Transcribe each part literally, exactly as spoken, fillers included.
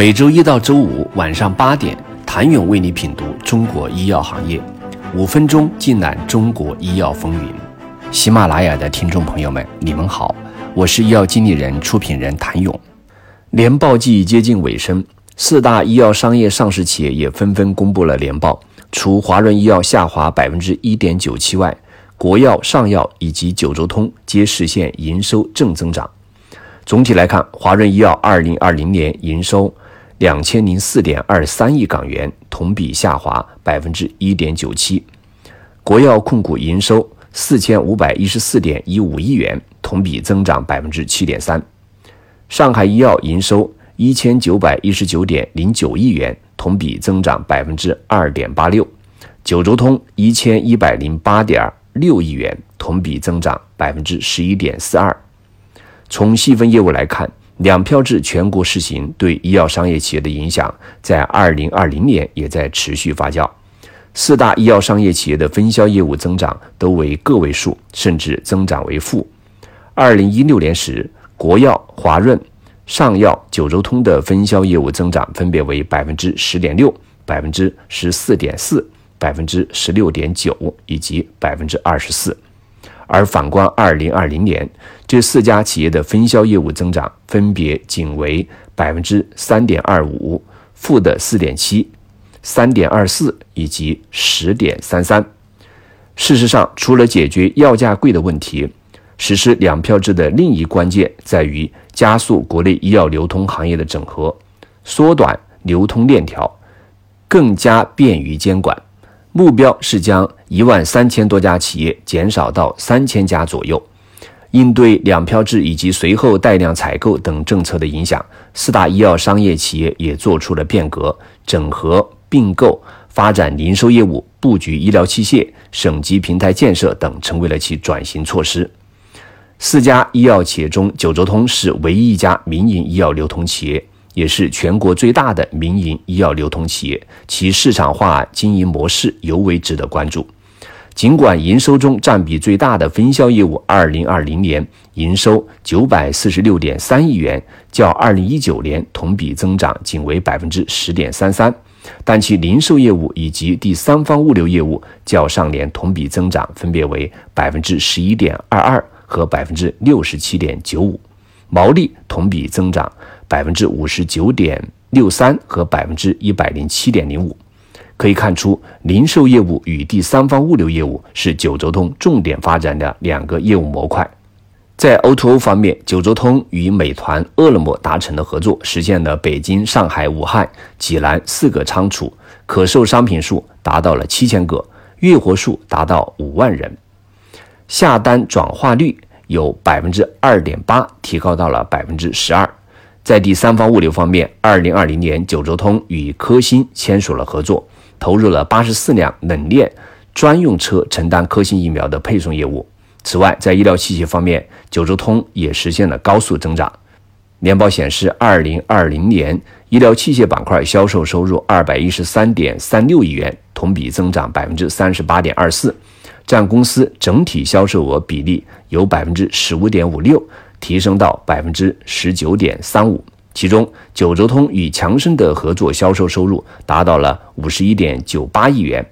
每周一到周五晚上八点，谭勇为你品读中国医药行业，五分钟尽览中国医药风云。喜马拉雅的听众朋友们，你们好，我是医药经理人、出品人谭勇。年报季接近尾声，四大医药商业上市企业也纷纷公布了年报，除华润医药下滑 百分之一点九七 外，国药、上药以及九州通皆实现营收正增长。总体来看，华润医药二零二零年营收 两千零四点二三亿港元，同比下滑 百分之一点九七。 国药控股营收 四千五百一十四点一五亿元，同比增长 百分之七点三。 上海医药营收 一千九百一十九点零九亿元，同比增长 百分之二点八六。 九州通 一千一百零八点六亿元，同比增长 百分之十一点四二。从细分业务来看，两票制全国试行对医药商业企业的影响在二零二零年也在持续发酵。四大医药商业企业的分销业务增长都为个位数，甚至增长为负。二零一六年时，国药、华润、上药、九州通的分销业务增长分别为 百分之十点六、百分之十四点四、百分之十六点九 以及 百分之二十四。而反观二零二零年，这四家企业的分销业务增长分别仅为 百分之三点二五、 负的 百分之四点七、 百分之三点二四 以及 百分之十点三三。 事实上，除了解决药价贵的问题，实施两票制的另一关键在于加速国内医药流通行业的整合，缩短流通链条，更加便于监管。目标是将一万三千多家企业减少到三千家左右。应对两票制以及随后带量采购等政策的影响，四大医药商业企业也做出了变革，整合、并购、发展零售业务、布局医疗器械、省级平台建设等成为了其转型措施。四家医药企业中，九州通是唯一一家民营医药流通企业，也是全国最大的民营医药流通企业，其市场化经营模式尤为值得关注。尽管营收中占比最大的分销业务二零二零年营收 九百四十六点三亿元，较二零一九年同比增长仅为 百分之十点三三， 但其零售业务以及第三方物流业务较上年同比增长分别为 百分之十一点二二 和 百分之六十七点九五， 毛利同比增长百分之五十九点六三 和 百分之一百零七点零五。 可以看出，零售业务与第三方物流业务是九州通重点发展的两个业务模块。在 O to O 方面，九州通与美团、饿了么达成了合作，实现了北京、上海、武汉、济南四个仓储可售商品数达到了七千个，月活数达到五万人，下单转化率由 百分之二点八 提高到了 百分之十二。在第三方物流方面，二零二零年九州通与科兴签署了合作，投入了八十四辆冷链专用车承担科兴疫苗的配送业务。此外，在医疗器械方面，九州通也实现了高速增长。年报显示，二零二零年医疗器械板块销售收入 二百一十三点三六亿元，同比增长 百分之三十八点二四， 占公司整体销售额比例由 百分之十五点五六提升到 百分之十九点三五， 其中九州通与强生的合作销售收入达到了 五十一点九八亿元，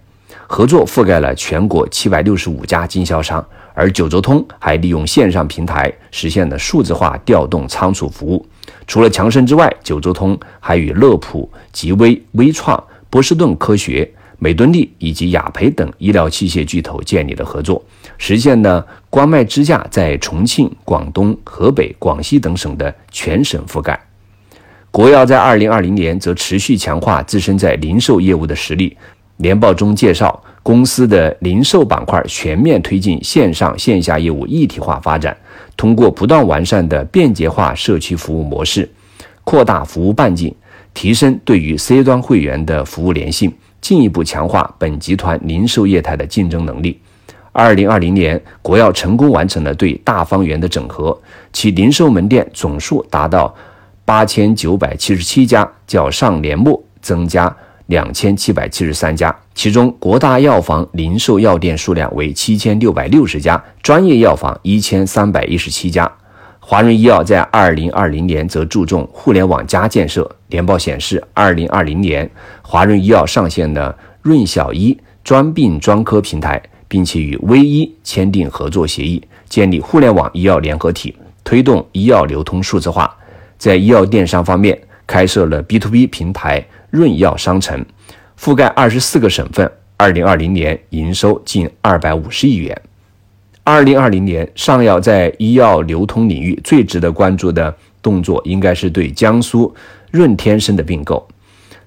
合作覆盖了全国七百六十五家经销商，而九州通还利用线上平台实现了数字化调动仓储服务。除了强生之外，九州通还与乐普、极微、微创、波士顿科学、美敦力以及雅培等医疗器械巨头建立了合作，实现了关脉支架在重庆、广东、河北、广西等省的全省覆盖。国药在二零二零年则持续强化自身在零售业务的实力。年报中介绍，公司的零售板块全面推进线上线下业务一体化发展，通过不断完善的便捷化社区服务模式，扩大服务半径，提升对于 C 端会员的服务粘性，进一步强化本集团零售业态的竞争能力。二零二零年，国药成功完成了对大方圆的整合，其零售门店总数达到八千九百七十七家，较上年末增加两千七百七十三家，其中国大药房零售药店数量为七千六百六十家，专业药房一千三百一十七家。华润医药在二零二零年则注重互联网加建设。联报显示，二零二零年华润医药上线了润小医专病专科平台，并且与微医签订合作协议，建立互联网医药联合体，推动医药流通数字化。在医药电商方面，开设了 B to B 平台润医药商城，覆盖二十四个省份。二零二零年营收近二百五十亿元。二零二零年上药在医药流通领域最值得关注的动作，应该是对江苏润天生的并购。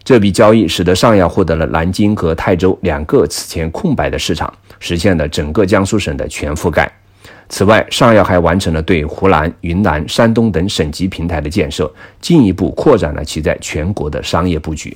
这笔交易使得上药获得了南京和泰州两个此前空白的市场，实现了整个江苏省的全覆盖。此外，上药还完成了对湖南、云南、山东等省级平台的建设，进一步扩展了其在全国的商业布局。